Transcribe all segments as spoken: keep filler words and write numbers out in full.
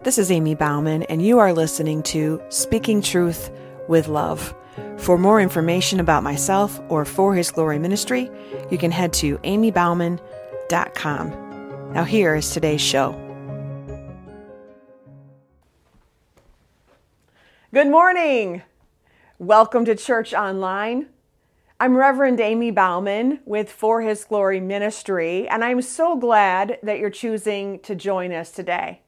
This is Ammie Bouwman, and you are listening to Speaking Truth with Love. For more information about myself or For His Glory Ministry, you can head to ammie bouwman dot com. Now here is today's show. Good morning! Welcome to Church Online. I'm Reverend Ammie Bouwman with For His Glory Ministry, and I'm so glad that you're choosing to join us today.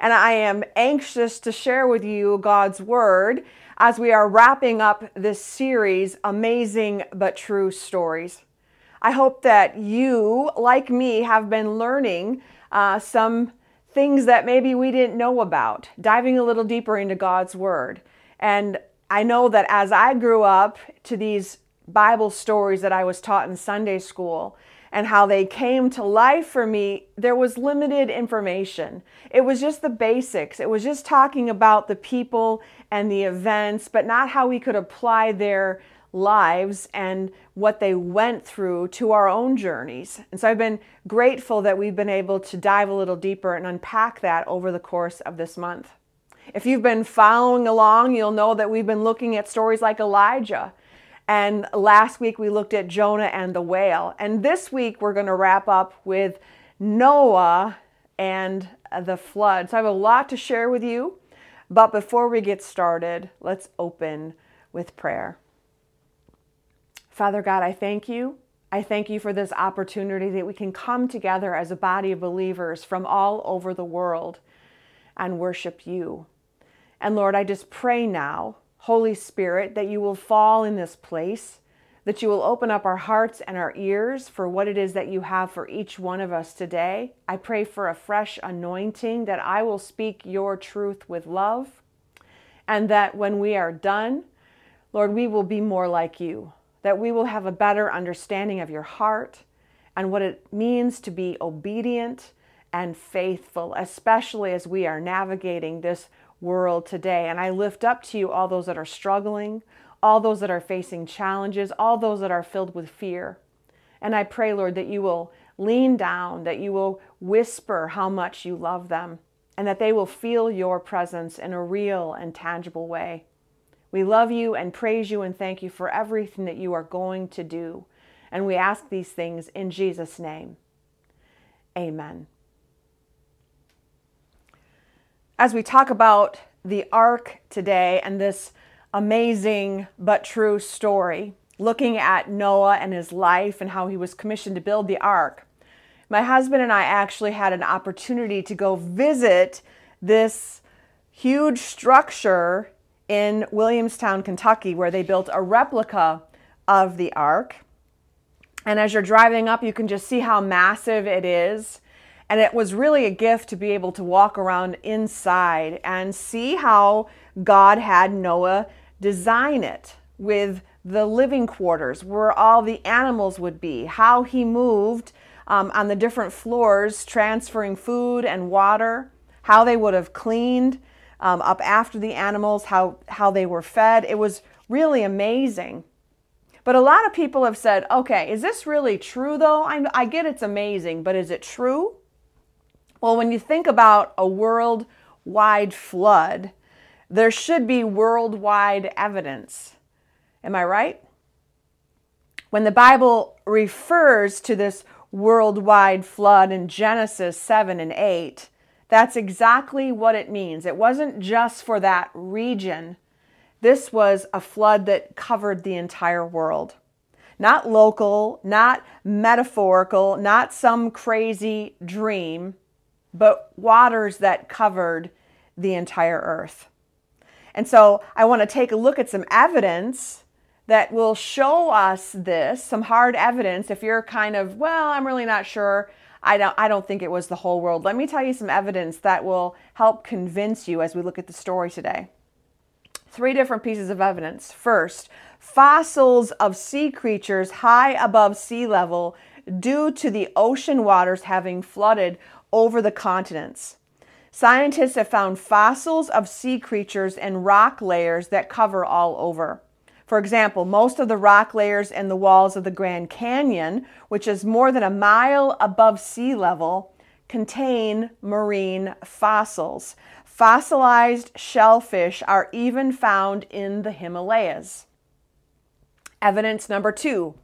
And I am anxious to share with you God's Word as we are wrapping up this series, Amazing But True Stories. I hope that you, like me, have been learning uh, some things that maybe we didn't know about, diving a little deeper into God's Word. And I know that as I grew up to these Bible stories that I was taught in Sunday school, and how they came to life for me, there was limited information. It was just the basics. It was just talking about the people and the events, but not how we could apply their lives and what they went through to our own journeys. And so I've been grateful that we've been able to dive a little deeper and unpack that over the course of this month. If you've been following along, you'll know that we've been looking at stories like Elijah. And last week we looked at Jonah and the whale. And this week we're going to wrap up with Noah and the flood. So I have a lot to share with you. But before we get started, let's open with prayer. Father God, I thank you. I thank you for this opportunity that we can come together as a body of believers from all over the world and worship you. And Lord, I just pray now, Holy Spirit, that you will fall in this place, that you will open up our hearts and our ears for what it is that you have for each one of us today. I pray for a fresh anointing, that I will speak your truth with love, and that when we are done, Lord, we will be more like you, that we will have a better understanding of your heart and what it means to be obedient and faithful, especially as we are navigating this world today. And I lift up to you all those that are struggling, all those that are facing challenges, all those that are filled with fear. And I pray, Lord, that you will lean down, that you will whisper how much you love them, and that they will feel your presence in a real and tangible way. We love you and praise you and thank you for everything that you are going to do. And we ask these things in Jesus' name. Amen. As we talk about the ark today and this amazing but true story, looking at Noah and his life and how he was commissioned to build the ark, my husband and I actually had an opportunity to go visit this huge structure in Williamstown, Kentucky, where they built a replica of the ark. And as you're driving up, you can just see how massive it is. And it was really a gift to be able to walk around inside and see how God had Noah design it with the living quarters, where all the animals would be, how he moved um, on the different floors, transferring food and water, how they would have cleaned um, up after the animals, how, how they were fed. It was really amazing. But a lot of people have said, okay, is this really true though? I, I get it's amazing, but is it true? Well, when you think about a worldwide flood, there should be worldwide evidence. Am I right? When the Bible refers to this worldwide flood in Genesis seven and eight, that's exactly what it means. It wasn't just for that region. This was a flood that covered the entire world. Not local, not metaphorical, not some crazy dream, but waters that covered the entire earth. And so I want to take a look at some evidence that will show us this, some hard evidence. If you're kind of, well, I'm really not sure, I don't, I don't think it was the whole world. Let me tell you some evidence that will help convince you as we look at the story today. Three different pieces of evidence. First, fossils of sea creatures high above sea level due to the ocean waters having flooded over the continents. Scientists have found fossils of sea creatures in rock layers that cover all over. For example, most of the rock layers in the walls of the Grand Canyon, which is more than a mile above sea level, contain marine fossils. Fossilized shellfish are even found in the Himalayas. Evidence number two,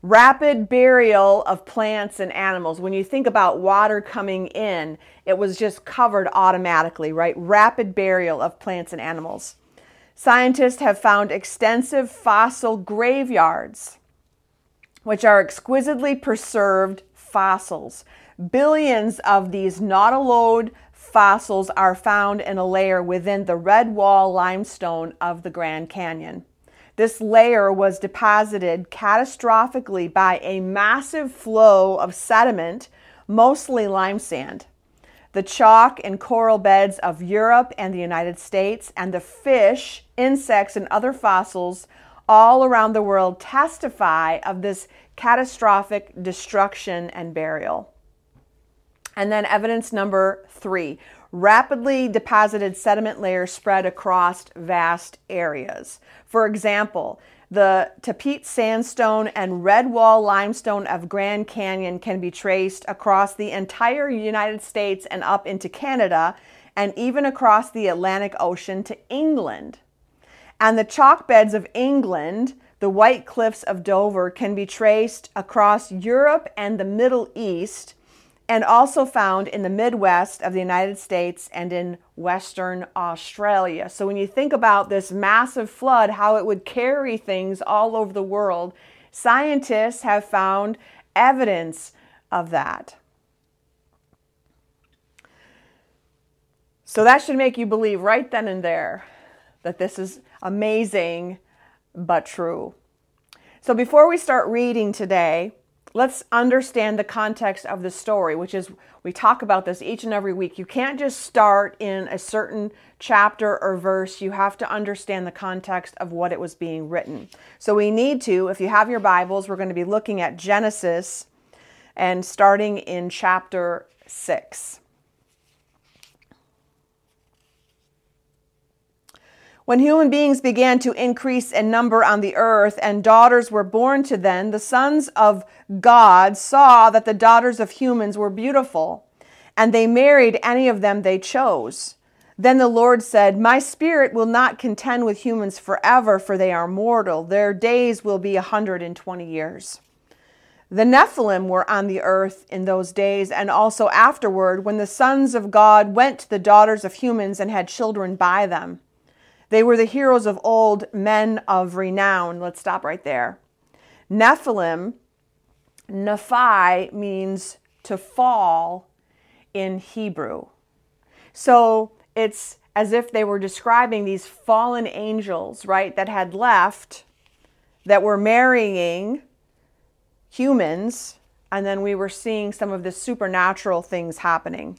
rapid burial of plants and animals. When you think about water coming in, it was just covered automatically, right? Rapid burial of plants and animals. Scientists have found extensive fossil graveyards, which are exquisitely preserved fossils. Billions of these nautiloid fossils are found in a layer within the red wall limestone of the Grand Canyon. This layer was deposited catastrophically by a massive flow of sediment, mostly limesand. The chalk and coral beds of Europe and the United States, and the fish, insects, and other fossils all around the world testify of this catastrophic destruction and burial. And then evidence number three, rapidly deposited sediment layers spread across vast areas. For example, the Tapete sandstone and red wall limestone of Grand Canyon can be traced across the entire United States and up into Canada, and even across the Atlantic Ocean to England. And the chalk beds of England, the White Cliffs of Dover, can be traced across Europe and the Middle East, and also found in the Midwest of the United States and in Western Australia. So when you think about this massive flood, how it would carry things all over the world, scientists have found evidence of that. So that should make you believe right then and there that this is amazing but true. So before we start reading today, let's understand the context of the story, which is, we talk about this each and every week. You can't just start in a certain chapter or verse. You have to understand the context of what it was being written. So we need to, if you have your Bibles, we're going to be looking at Genesis and starting in chapter six. When human beings began to increase in number on the earth and daughters were born to them, the sons of God saw that the daughters of humans were beautiful, and they married any of them they chose. Then the Lord said, "My spirit will not contend with humans forever, for they are mortal. Their days will be one hundred twenty years. The Nephilim were on the earth in those days, and also afterward, when the sons of God went to the daughters of humans and had children by them. They were the heroes of old, men of renown." Let's stop right there. Nephilim, Nephi, means to fall in Hebrew. So it's as if they were describing these fallen angels, right, that had left, that were marrying humans, and then we were seeing some of the supernatural things happening.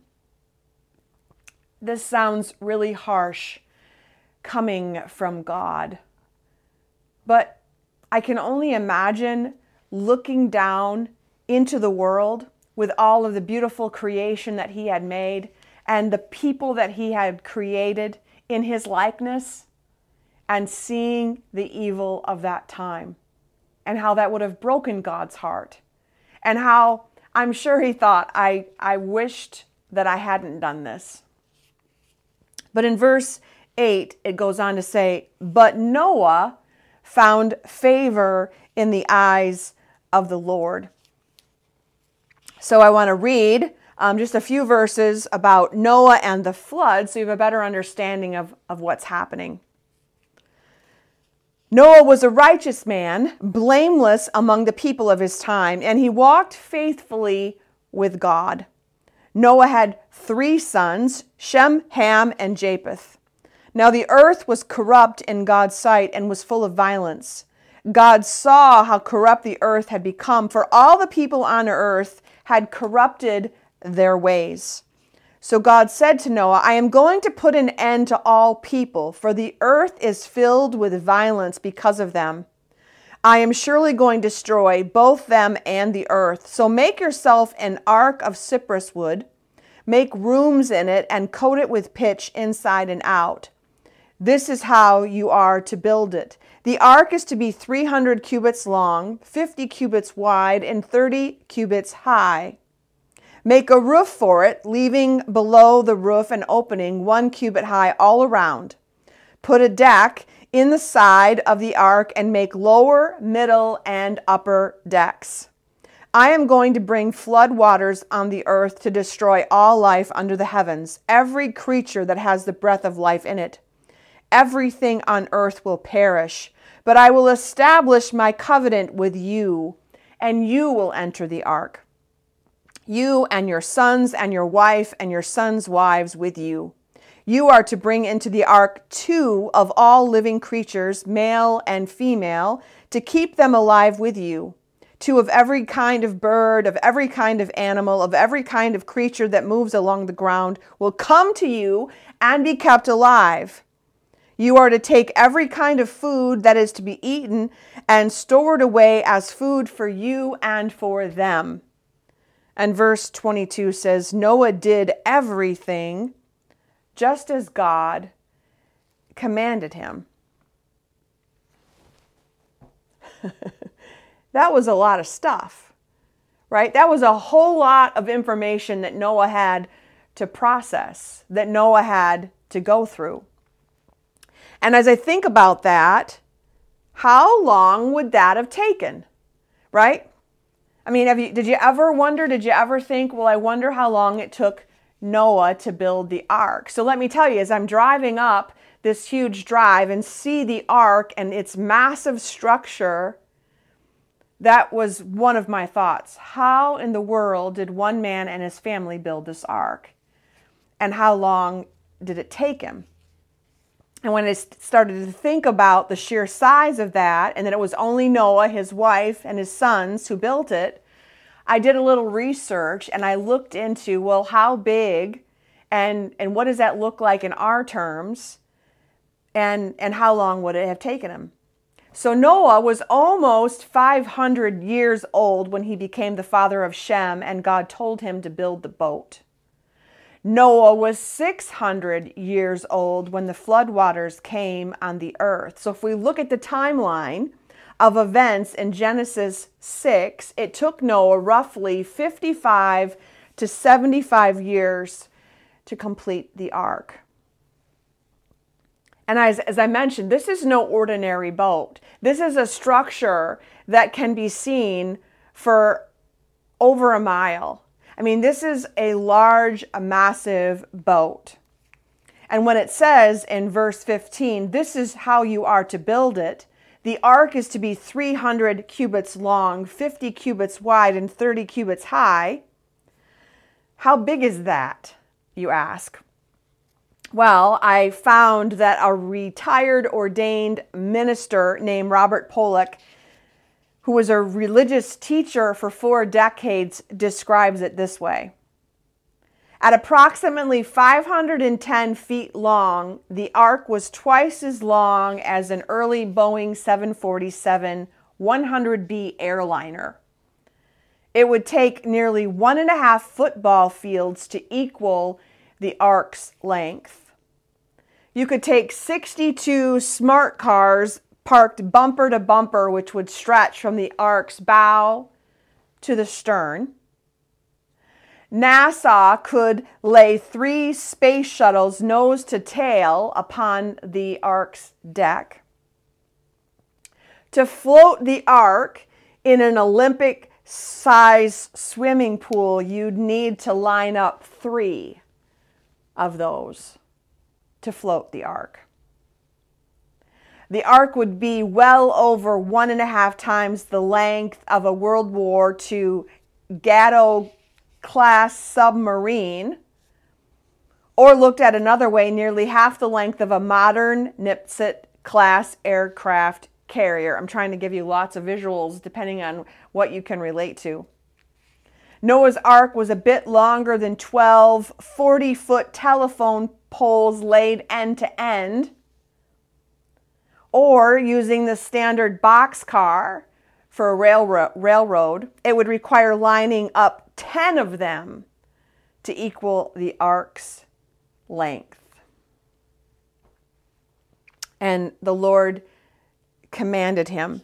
This sounds really harsh coming from God, but I can only imagine looking down into the world with all of the beautiful creation that he had made and the people that he had created in his likeness, and seeing the evil of that time, and how that would have broken God's heart, and how I'm sure he thought, I, I wished that I hadn't done this. But in verse eight, it goes on to say, "But Noah found favor in the eyes of the Lord." So I want to read um, just a few verses about Noah and the flood, so you have a better understanding of, of what's happening. "Noah was a righteous man, blameless among the people of his time, and he walked faithfully with God. Noah had three sons, Shem, Ham, and Japheth. Now the earth was corrupt in God's sight and was full of violence. God saw how corrupt the earth had become, for all the people on earth had corrupted their ways. So God said to Noah, I am going to put an end to all people, for the earth is filled with violence because of them. I am surely going to destroy both them and the earth. So make yourself an ark of cypress wood, make rooms in it, and coat it with pitch inside and out. This is how you are to build it. The ark is to be three hundred cubits long, fifty cubits wide, and thirty cubits high. Make a roof for it, leaving below the roof an opening one cubit high all around. Put a deck in the side of the ark and make lower, middle, and upper decks. I am going to bring flood waters on the earth to destroy all life under the heavens, every creature that has the breath of life in it. Everything on earth will perish, but I will establish my covenant with you, and you will enter the ark. You and your sons and your wife and your sons' wives with you. You are to bring into the ark two of all living creatures, male and female, to keep them alive with you. Two of every kind of bird, of every kind of animal, of every kind of creature that moves along the ground will come to you and be kept alive. You are to take every kind of food that is to be eaten and store it away as food for you and for them. And verse twenty-two says, Noah did everything just as God commanded him. That was a lot of stuff, right? That was a whole lot of information that Noah had to process, that Noah had to go through. And as I think about that, how long would that have taken, right? I mean, have you, did you ever wonder, did you ever think, well, I wonder how long it took Noah to build the ark. So let me tell you, as I'm driving up this huge drive and see the ark and its massive structure, that was one of my thoughts. How in the world did one man and his family build this ark? And how long did it take him? And when I started to think about the sheer size of that, and that it was only Noah, his wife, and his sons who built it, I did a little research and I looked into, well, how big and, and what does that look like in our terms, and, and how long would it have taken him? So Noah was almost five hundred years old when he became the father of Shem, and God told him to build the boat. Noah was six hundred years old when the flood waters came on the earth. So if we look at the timeline of events in Genesis six, it took Noah roughly fifty-five to seventy-five years to complete the ark. And as, as I mentioned, this is no ordinary boat. This is a structure that can be seen for over a mile. I mean, this is a large, a massive boat. And when it says in verse fifteen, this is how you are to build it, the ark is to be three hundred cubits long, fifty cubits wide, and thirty cubits high. How big is that, you ask? Well, I found that a retired ordained minister named Robert Polak, who was a religious teacher for four decades, describes it this way. At approximately five hundred ten feet long, the ark was twice as long as an early Boeing seven forty-seven one hundred B airliner. It would take nearly one and a half football fields to equal the ark's length. You could take sixty-two smart cars parked bumper to bumper, which would stretch from the ark's bow to the stern. NASA could lay three space shuttles nose to tail upon the ark's deck. To float the ark in an Olympic-size swimming pool, you'd need to line up three of those to float the ark. The ark would be well over one and a half times the length of a World War Two Gatto-class submarine, or looked at another way, nearly half the length of a modern Nipsic-class aircraft carrier. I'm trying to give you lots of visuals depending on what you can relate to. Noah's ark was a bit longer than twelve forty-foot telephone poles laid end to end. Or using the standard boxcar for a railro- railroad, it would require lining up ten of them to equal the ark's length. And the Lord commanded him,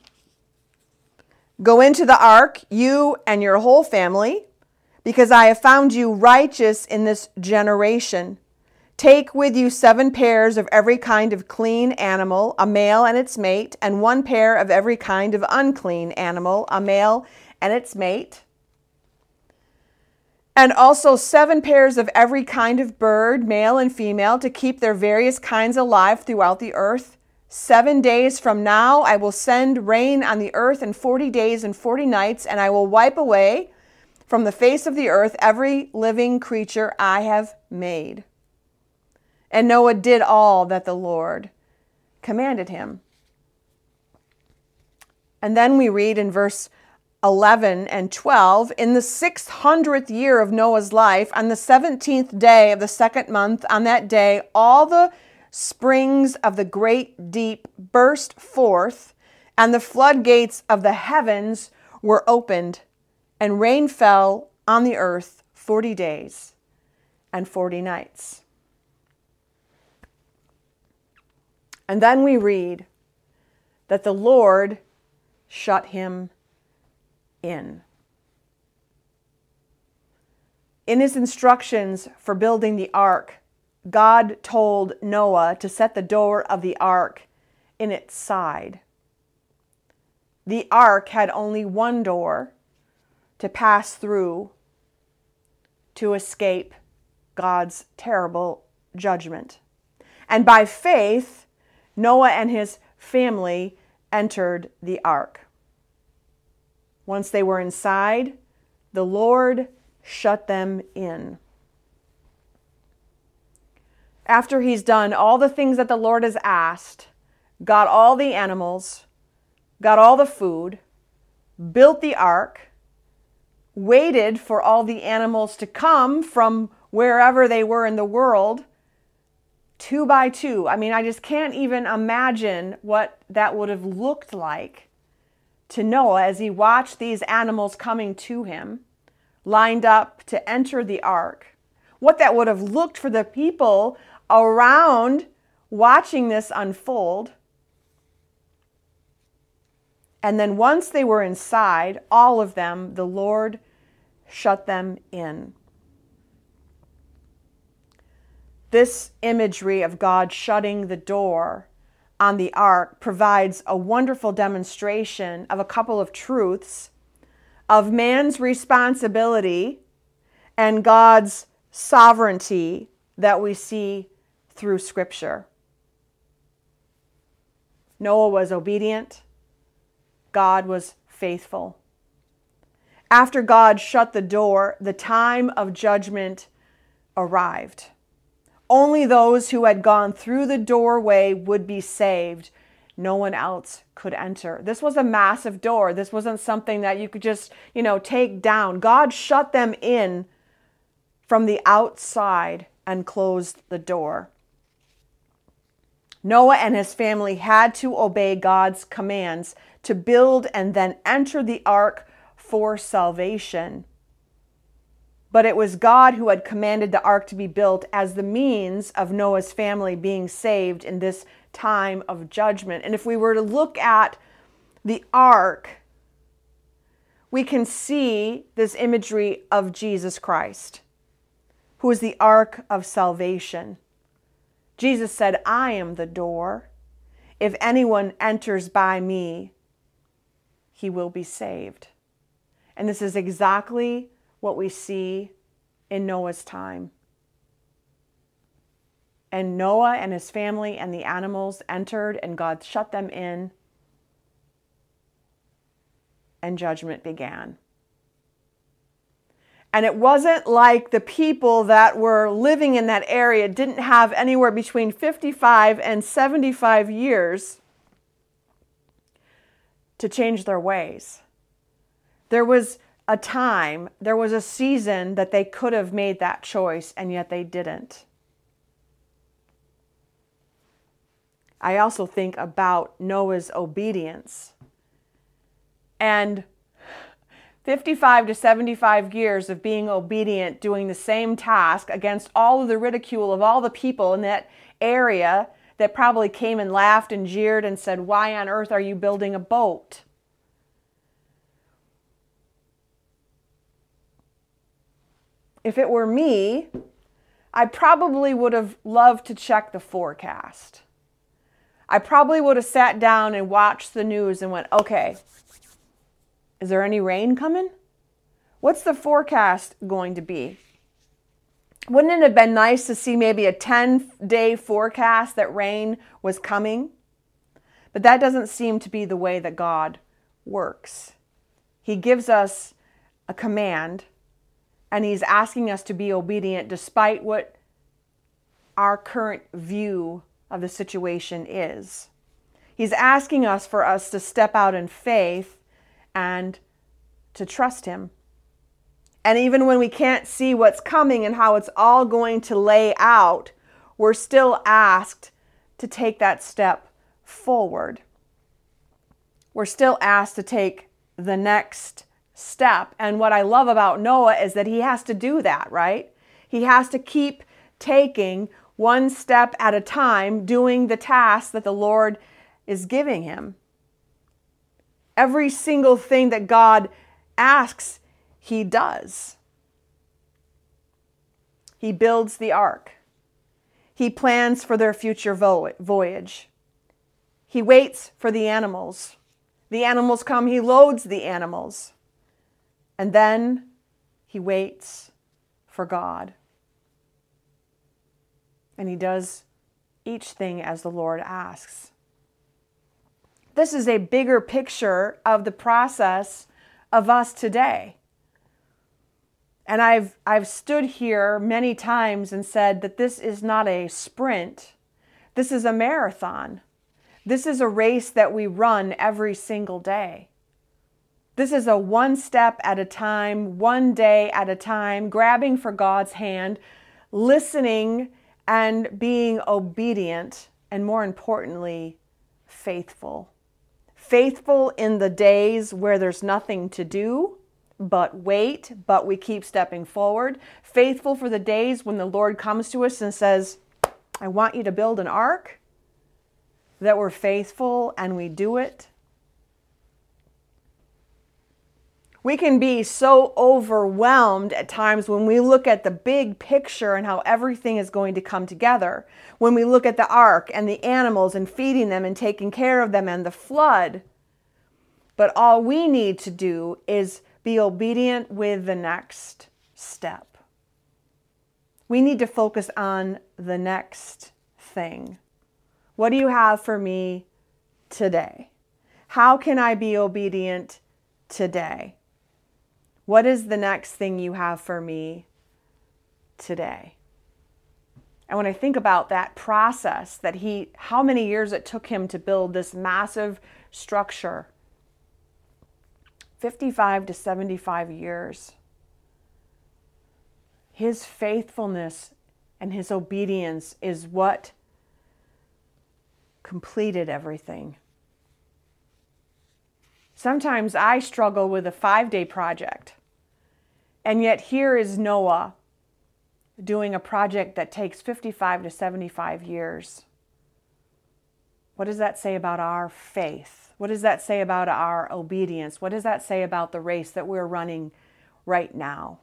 "Go into the ark, you and your whole family, because I have found you righteous in this generation. Take with you seven pairs of every kind of clean animal, a male and its mate, and one pair of every kind of unclean animal, a male and its mate, and also seven pairs of every kind of bird, male and female, to keep their various kinds alive throughout the earth. Seven days from now I will send rain on the earth in forty days and forty nights, and I will wipe away from the face of the earth every living creature I have made." And Noah did all that the Lord commanded him. And then we read in verse eleven and twelve, "In the six hundredth year of Noah's life, on the seventeenth day of the second month, on that day, all the springs of the great deep burst forth, and the floodgates of the heavens were opened, and rain fell on the earth forty days and forty nights." And then we read that the Lord shut him in. In his instructions for building the ark, God told Noah to set the door of the ark in its side. The ark had only one door to pass through to escape God's terrible judgment. And by faith, Noah and his family entered the ark. Once they were inside, the Lord shut them in. After he's done all the things that the Lord has asked, got all the animals, got all the food, built the ark, waited for all the animals to come from wherever they were in the world, two by two. I mean, I just can't even imagine what that would have looked like to Noah as he watched these animals coming to him, lined up to enter the ark. What that would have looked for the people around watching this unfold. And then once they were inside, all of them, the Lord shut them in. This imagery of God shutting the door on the ark provides a wonderful demonstration of a couple of truths of man's responsibility and God's sovereignty that we see through Scripture. Noah was obedient. God was faithful. After God shut the door, the time of judgment arrived. Only those who had gone through the doorway would be saved. No one else could enter. This was a massive door. This wasn't something that you could just, you know, take down. God shut them in from the outside and closed the door. Noah and his family had to obey God's commands to build and then enter the ark for salvation. But it was God who had commanded the ark to be built as the means of Noah's family being saved in this time of judgment. And if we were to look at the ark, we can see this imagery of Jesus Christ, who is the ark of salvation. Jesus said, "I am the door. If anyone enters by me, he will be saved." And this is exactly what we see in Noah's time. And Noah and his family and the animals entered, and God shut them in, and judgment began. And it wasn't like the people that were living in that area didn't have anywhere between fifty-five and seventy-five years to change their ways. There was a time, there was a season that they could have made that choice, and yet they didn't. I also think about Noah's obedience. And fifty-five to seventy-five years of being obedient, doing the same task against all of the ridicule of all the people in that area that probably came and laughed and jeered and said, "Why on earth are you building a boat?" If it were me, I probably would have loved to check the forecast. I probably would have sat down and watched the news and went, okay, is there any rain coming? What's the forecast going to be? Wouldn't it have been nice to see maybe a ten-day forecast that rain was coming? But that doesn't seem to be the way that God works. He gives us a command, and he's asking us to be obedient despite what our current view of the situation is. He's asking us for us to step out in faith and to trust him. And even when we can't see what's coming and how it's all going to lay out, we're still asked to take that step forward. We're still asked to take the next step. And what I love about Noah is that he has to do that, right? He has to keep taking one step at a time, doing the task that the Lord is giving him. Every single thing that God asks, he does. He builds the ark. He plans for their future voyage. He waits for the animals. The animals come, he loads the animals. And then he waits for God. And he does each thing as the Lord asks. This is a bigger picture of the process of us today. And I've I've stood here many times and said that this is not a sprint. This is a marathon. This is a race that we run every single day. This is a one step at a time, one day at a time, grabbing for God's hand, listening and being obedient, and more importantly, faithful. Faithful in the days where there's nothing to do but wait, but we keep stepping forward. Faithful for the days when the Lord comes to us and says, I want you to build an ark, that we're faithful and we do it. We can be so overwhelmed at times when we look at the big picture and how everything is going to come together. When we look at the ark and the animals and feeding them and taking care of them and the flood. But all we need to do is be obedient with the next step. We need to focus on the next thing. What do you have for me today? How can I be obedient today? What is the next thing you have for me today? And when I think about that process, that he, how many years it took him to build this massive structure, fifty-five to seventy-five years, his faithfulness and his obedience is what completed everything. Sometimes I struggle with a five-day project, and yet here is Noah doing a project that takes fifty-five to seventy-five years. What does that say about our faith? What does that say about our obedience? What does that say about the race that we're running right now?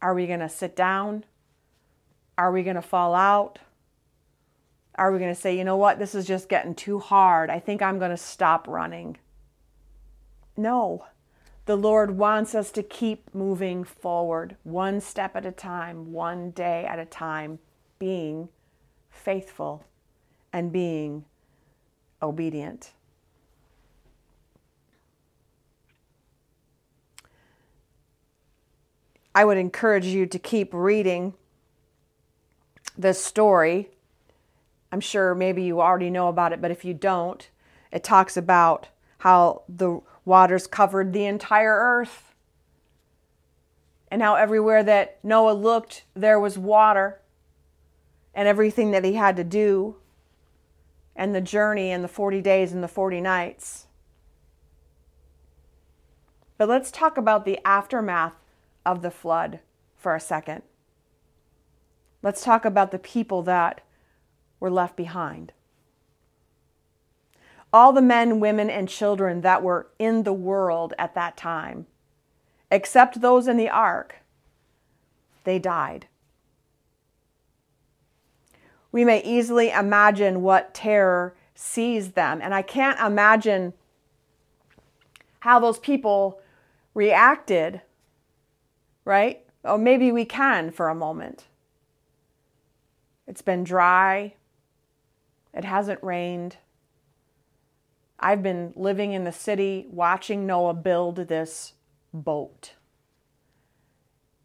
Are we going to sit down? Are we going to fall out? Are we going to say, you know what, this is just getting too hard. I think I'm going to stop running. No, the Lord wants us to keep moving forward, one step at a time, one day at a time, being faithful and being obedient. I would encourage you to keep reading this story. I'm sure maybe you already know about it, but if you don't, it talks about how the Waters covered the entire earth. And how everywhere that Noah looked, there was water. And everything that he had to do. And the journey and the forty days and the forty nights. But let's talk about the aftermath of the flood for a second. Let's talk about the people that were left behind. All the men, women, and children that were in the world at that time, except those in the ark, they died. We may easily imagine what terror seized them. And I can't imagine how those people reacted, right? Or maybe we can for a moment. It's been dry. It hasn't rained. I've been living in the city watching Noah build this boat,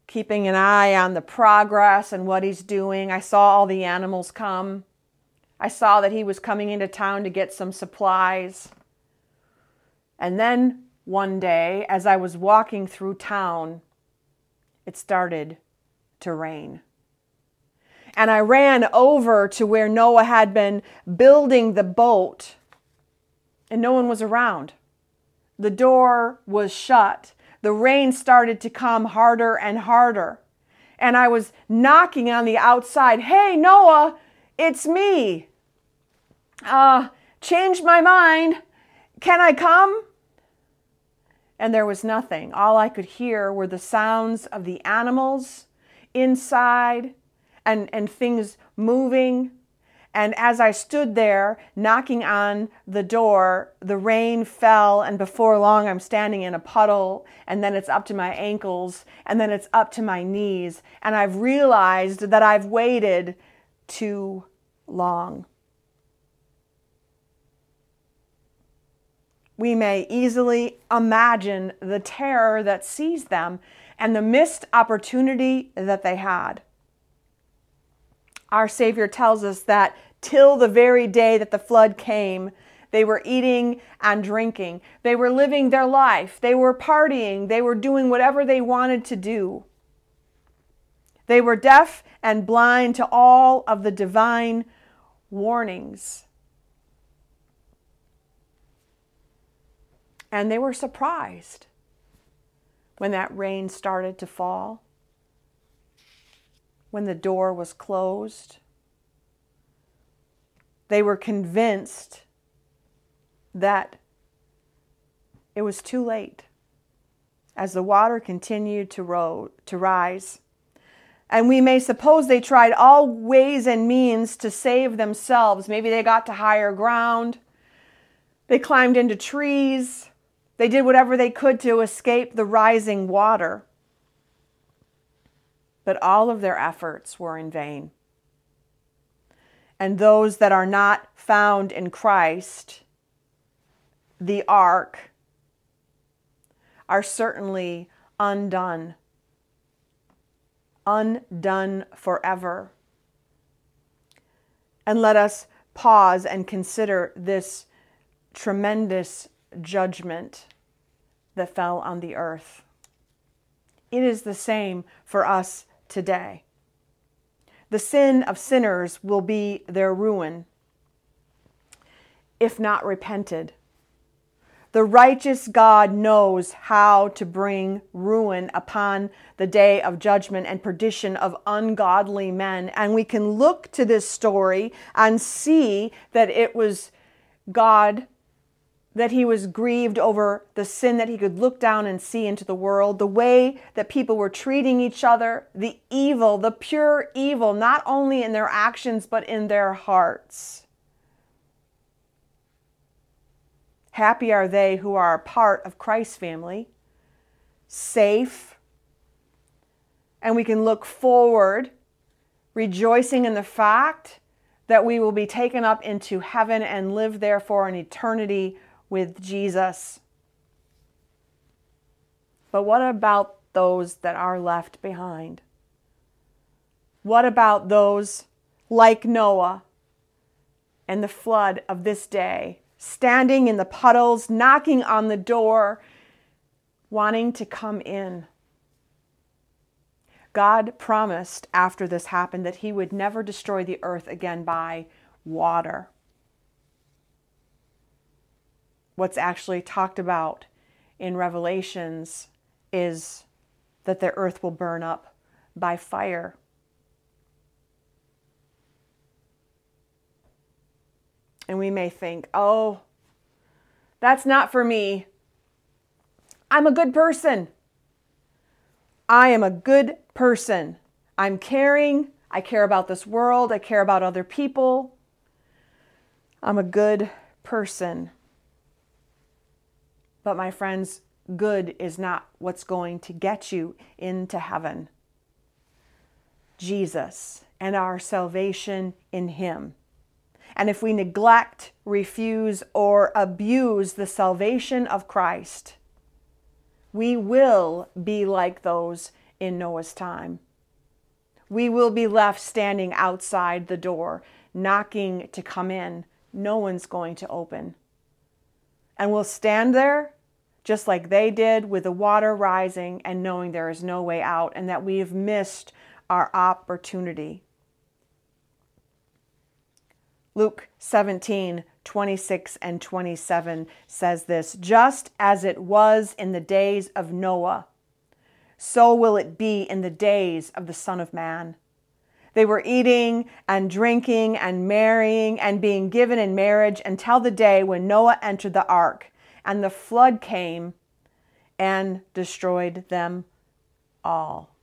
keeping an eye on the progress and what he's doing. I saw all the animals come. I saw that he was coming into town to get some supplies. And then one day, as I was walking through town, it started to rain. And I ran over to where Noah had been building the boat, and no one was around. The door was shut. The rain started to come harder and harder. And I was knocking on the outside. Hey, Noah, it's me. Uh, changed my mind. Can I come? And there was nothing. All I could hear were the sounds of the animals inside and, and things moving. And as I stood there knocking on the door, the rain fell, and before long I'm standing in a puddle, and then it's up to my ankles, and then it's up to my knees, and I've realized that I've waited too long. We may easily imagine the terror that seized them and the missed opportunity that they had. Our Savior tells us that till the very day that the flood came, they were eating and drinking. They were living their life. They were partying. They were doing whatever they wanted to do. They were deaf and blind to all of the divine warnings. And they were surprised when that rain started to fall, when the door was closed. They were convinced that it was too late as the water continued to ro- to rise. And we may suppose they tried all ways and means to save themselves. Maybe they got to higher ground. They climbed into trees. They did whatever they could to escape the rising water. But all of their efforts were in vain. And those that are not found in Christ, the ark, are certainly undone. Undone forever. And let us pause and consider this tremendous judgment that fell on the earth. It is the same for us today. The sin of sinners will be their ruin, if not repented. The righteous God knows how to bring ruin upon the day of judgment and perdition of ungodly men. And we can look to this story and see that it was God, that he was grieved over the sin, that he could look down and see into the world, the way that people were treating each other, the evil, the pure evil, not only in their actions, but in their hearts. Happy are they who are part of Christ's family, safe, and we can look forward, rejoicing in the fact that we will be taken up into heaven and live there for an eternity with Jesus. But what about those that are left behind? What about those like Noah and the flood of this day standing in the puddles, knocking on the door, wanting to come in. God promised after this happened that he would never destroy the earth again by water. What's actually talked about in Revelations is that the earth will burn up by fire. And we may think, oh, that's not for me. I'm a good person. I am a good person. I'm caring. I care about this world. I care about other people. I'm a good person. But my friends, good is not what's going to get you into heaven. Jesus and our salvation in him. And if we neglect, refuse, or abuse the salvation of Christ, we will be like those in Noah's time. We will be left standing outside the door, knocking to come in. No one's going to open. And we'll stand there just like they did, with the water rising and knowing there is no way out and that we have missed our opportunity. Luke seventeen, twenty-six and twenty-seven says this, "Just as it was in the days of Noah, so will it be in the days of the Son of Man. They were eating and drinking and marrying and being given in marriage until the day when Noah entered the ark, and the flood came and destroyed them all."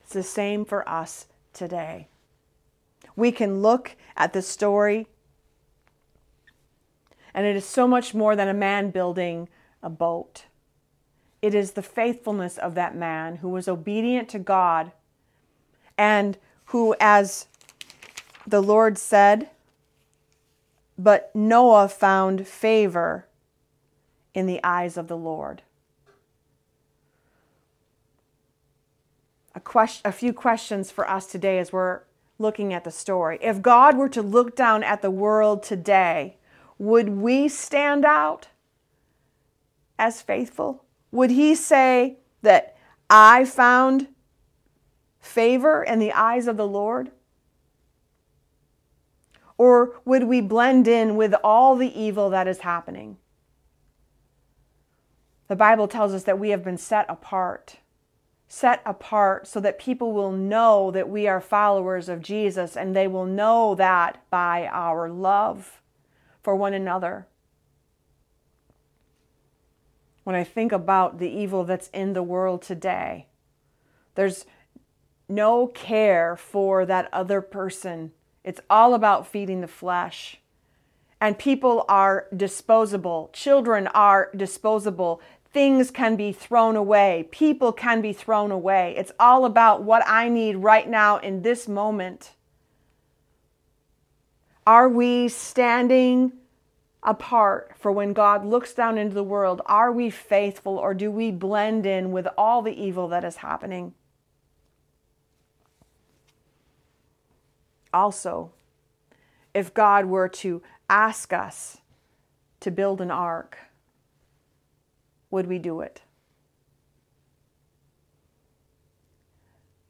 It's the same for us today. We can look at the story, and it is so much more than a man building a boat. It is the faithfulness of that man who was obedient to God and who, as the Lord said, but Noah found favor in the eyes of the Lord. A, question, a few questions for us today as we're looking at the story. If God were to look down at the world today, would we stand out as faithful? Would he say that I found favor in the eyes of the Lord? Or would we blend in with all the evil that is happening? The Bible tells us that we have been set apart. Set apart so that people will know that we are followers of Jesus, and they will know that by our love for one another. When I think about the evil that's in the world today, there's no care for that other person. It's all about feeding the flesh. And people are disposable. Children are disposable. Things can be thrown away. People can be thrown away. It's all about what I need right now in this moment. Are we standing apart for when God looks down into the world? Are we faithful, or do we blend in with all the evil that is happening? Also, if God were to ask us to build an ark, would we do it?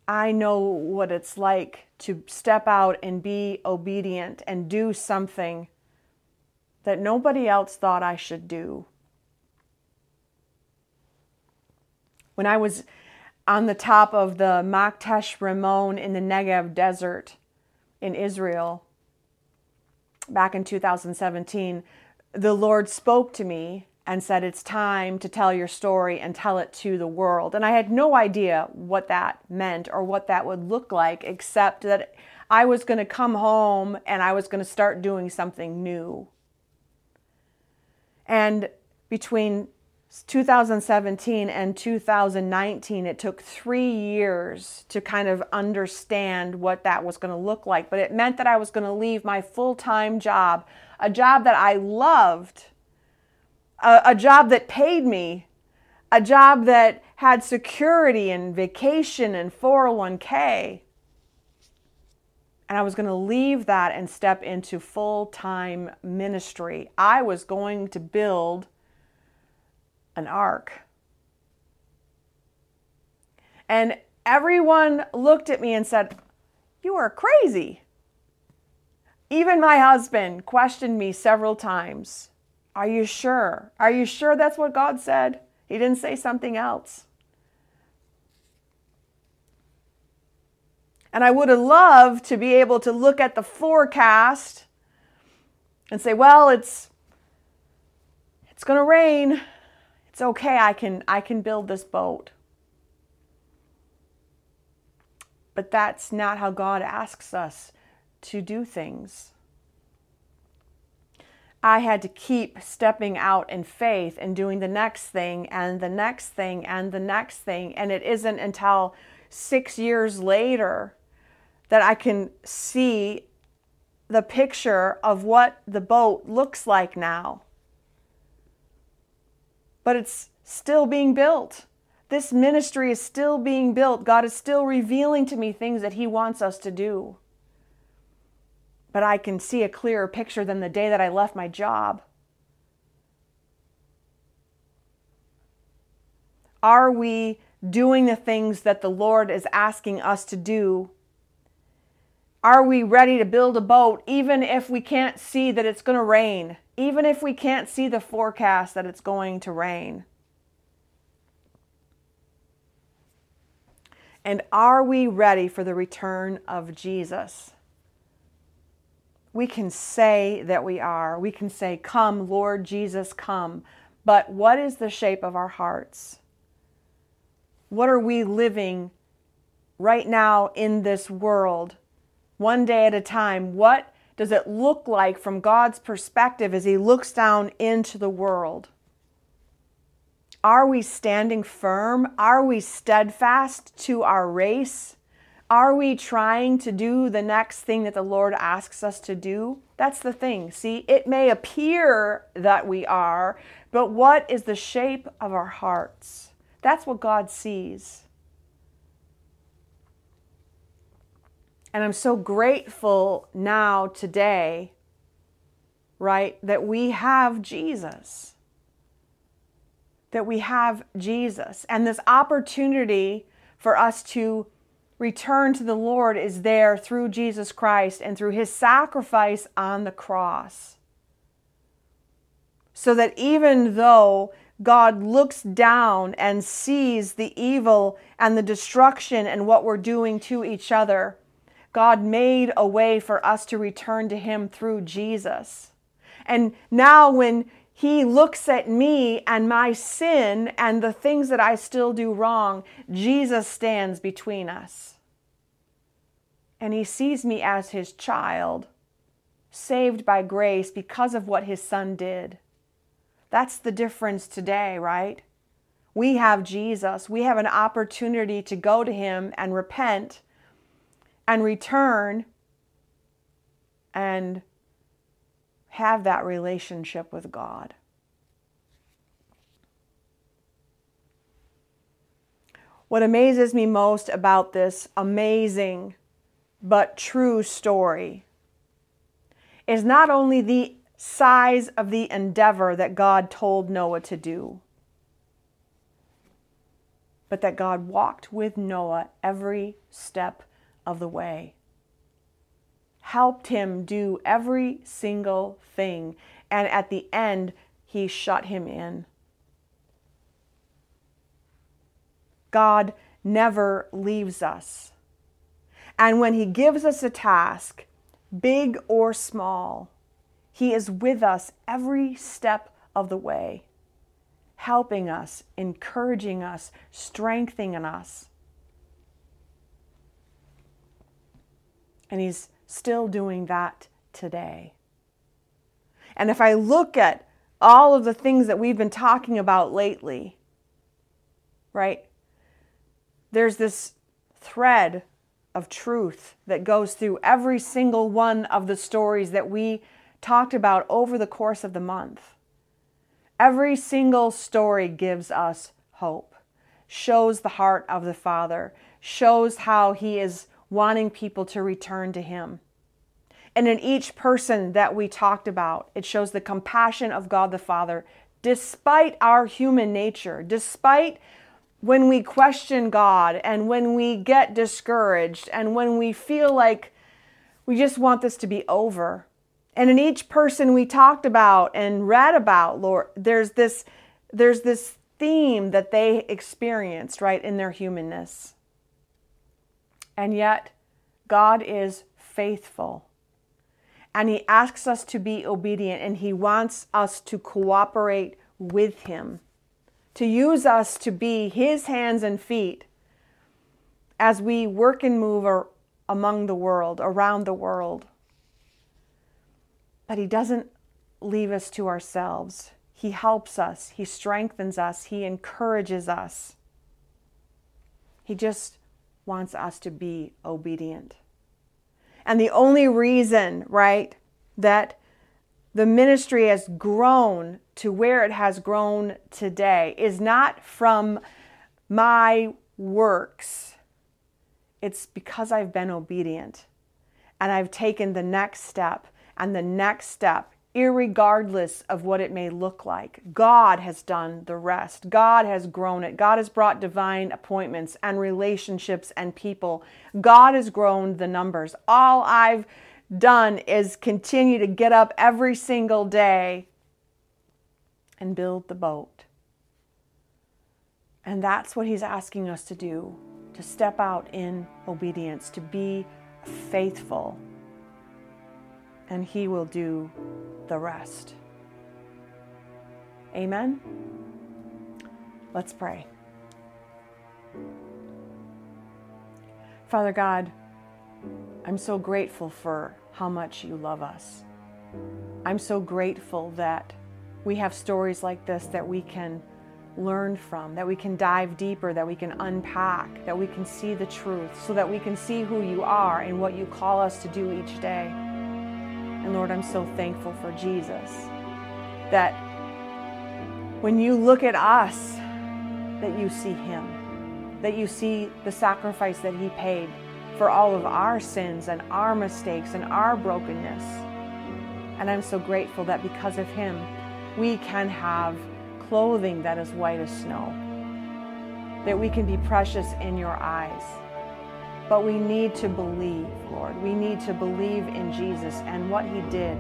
I know what it's like to step out and be obedient and do something that nobody else thought I should do. When I was on the top of the Makhtesh Ramon in the Negev Desert in Israel back in two thousand seventeen, the Lord spoke to me and said, it's time to tell your story and tell it to the world. And I had no idea what that meant or what that would look like, except that I was going to come home and I was going to start doing something new. And between two thousand seventeen and two thousand nineteen, it took three years to kind of understand what that was going to look like. But it meant that I was going to leave my full-time job, a job that I loved, a job that paid me, a job that had security and vacation and four oh one k. and I was going to leave that and step into full-time ministry. I was going to build an ark. And everyone looked at me and said, "You are crazy." Even my husband questioned me several times. Are you sure? Are you sure that's what God said? He didn't say something else. And I would have loved to be able to look at the forecast and say, well, it's it's going to rain. It's okay. I can I can build this boat. But that's not how God asks us to do things. I had to keep stepping out in faith and doing the next thing and the next thing and the next thing. And it isn't until six years later that I can see the picture of what the boat looks like now. But it's still being built. This ministry is still being built. God is still revealing to me things that He wants us to do. But I can see a clearer picture than the day that I left my job. Are we doing the things that the Lord is asking us to do? Are we ready to build a boat even if we can't see that it's going to rain? Even if we can't see the forecast that it's going to rain? And are we ready for the return of Jesus? We can say that we are. We can say, "Come, Lord Jesus, come." But what is the shape of our hearts? What are we living right now in this world, one day at a time? What does it look like from God's perspective as He looks down into the world? Are we standing firm? Are we steadfast to our race? Are we trying to do the next thing that the Lord asks us to do? That's the thing. See, it may appear that we are, but what is the shape of our hearts? That's what God sees. And I'm so grateful now today, right, that we have Jesus. That we have Jesus. And this opportunity for us to return to the Lord is there through Jesus Christ and through His sacrifice on the cross. So that even though God looks down and sees the evil and the destruction and what we're doing to each other, God made a way for us to return to Him through Jesus. And now when He looks at me and my sin and the things that I still do wrong, Jesus stands between us. And He sees me as His child, saved by grace because of what His Son did. That's the difference today, right? We have Jesus. We have an opportunity to go to Him and repent and return and have that relationship with God. What amazes me most about this amazing but true story is not only the size of the endeavor that God told Noah to do, but that God walked with Noah every step of the way. Helped him do every single thing, and at the end, He shut him in. God never leaves us. And when He gives us a task, big or small, He is with us every step of the way, helping us, encouraging us, strengthening us. And He's still doing that today. And if I look at all of the things that we've been talking about lately, right, there's this thread of truth that goes through every single one of the stories that we talked about over the course of the month. Every single story gives us hope, shows the heart of the Father, shows how He is wanting people to return to Him. And in each person that we talked about, it shows the compassion of God the Father, despite our human nature, despite when we question God and when we get discouraged and when we feel like we just want this to be over. And in each person we talked about and read about, Lord, there's this, there's this theme that they experienced, right, in their humanness. And yet, God is faithful. And He asks us to be obedient, and He wants us to cooperate with Him, to use us to be His hands and feet as we work and move or among the world, around the world. But He doesn't leave us to ourselves. He helps us. He strengthens us. He encourages us. He just wants us to be obedient. And the only reason, right, that the ministry has grown to where it has grown today is not from my works. It's because I've been obedient and I've taken the next step and the next step, irregardless of what it may look like. God has done the rest. God has grown it. God has brought divine appointments and relationships and people. God has grown the numbers. All I've done is continue to get up every single day and build the boat. And that's what He's asking us to do, to step out in obedience, to be faithful, and He will do the rest. Amen? Let's pray. Father God, I'm so grateful for how much You love us. I'm so grateful that we have stories like this that we can learn from, that we can dive deeper, that we can unpack, that we can see the truth, so that we can see who You are and what You call us to do each day. And Lord, I'm so thankful for Jesus, that when You look at us, that You see Him, that You see the sacrifice that He paid for all of our sins and our mistakes and our brokenness. And I'm so grateful that because of Him, we can have clothing that is white as snow, that we can be precious in Your eyes. But we need to believe, Lord. We need to believe in Jesus and what He did.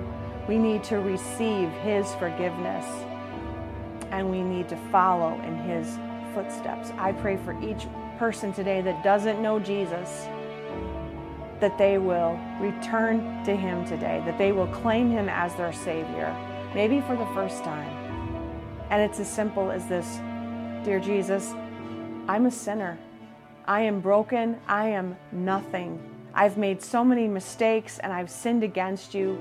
We need to receive His forgiveness, and we need to follow in His footsteps. I pray for each person today that doesn't know Jesus, that they will return to Him today, that they will claim Him as their Savior, maybe for the first time. And it's as simple as this: Dear Jesus, I'm a sinner. I am broken. I am nothing. I've made so many mistakes and I've sinned against You.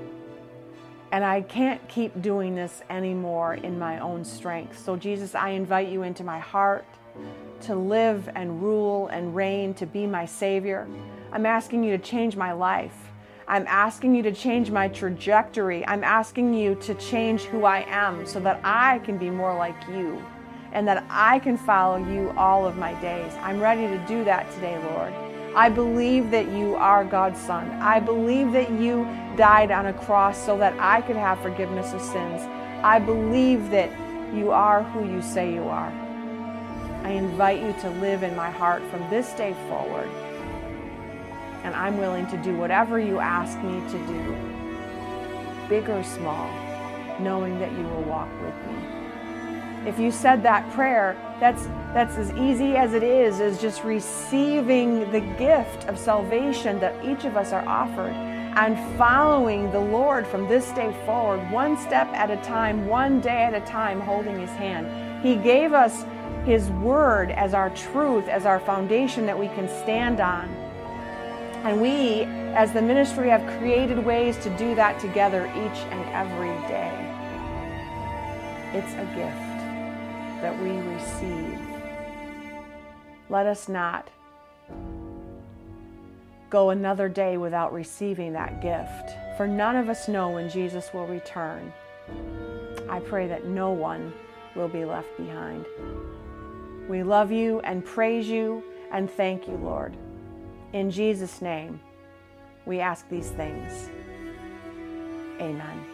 And I can't keep doing this anymore in my own strength. So Jesus, I invite You into my heart to live and rule and reign, to be my Savior. I'm asking You to change my life. I'm asking You to change my trajectory. I'm asking You to change who I am so that I can be more like You, and that I can follow You all of my days. I'm ready to do that today, Lord. I believe that You are God's Son. I believe that You died on a cross so that I could have forgiveness of sins. I believe that You are who You say You are. I invite You to live in my heart from this day forward. And I'm willing to do whatever You ask me to do, big or small, knowing that You will walk with me. If you said that prayer, that's that's as easy as it is, is just receiving the gift of salvation that each of us are offered and following the Lord from this day forward, one step at a time, one day at a time, holding His hand. He gave us His word as our truth, as our foundation that we can stand on. And we, as the ministry, have created ways to do that together each and every day. It's a gift that we receive. Let us not go another day without receiving that gift, for none of us know when Jesus will return. I pray that no one will be left behind. We love You and praise You and thank You, Lord. In Jesus' name, we ask these things. Amen.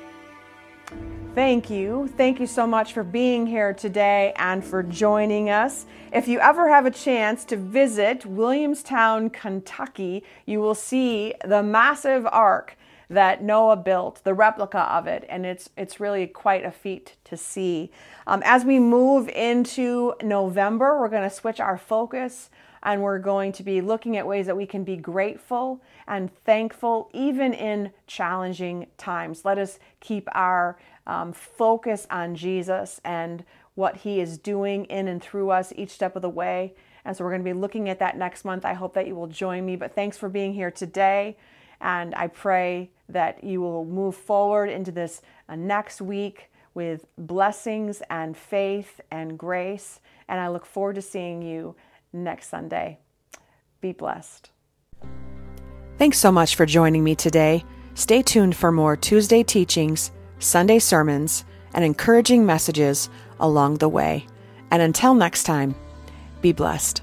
Thank you. Thank you so much for being here today and for joining us. If you ever have a chance to visit Williamstown, Kentucky, you will see the massive ark that Noah built, the replica of it, and it's it's really quite a feat to see. Um, as we move into November, we're going to switch our focus, and we're going to be looking at ways that we can be grateful and thankful, even in challenging times. Let us keep our um, focus on Jesus and what He is doing in and through us each step of the way. And so we're going to be looking at that next month. I hope that you will join me, but thanks for being here today. And I pray that you will move forward into this uh, next week with blessings and faith and grace. And I look forward to seeing you next Sunday. Be blessed. Thanks so much for joining me today. Stay tuned for more Tuesday teachings, Sunday sermons, and encouraging messages along the way. And until next time, be blessed.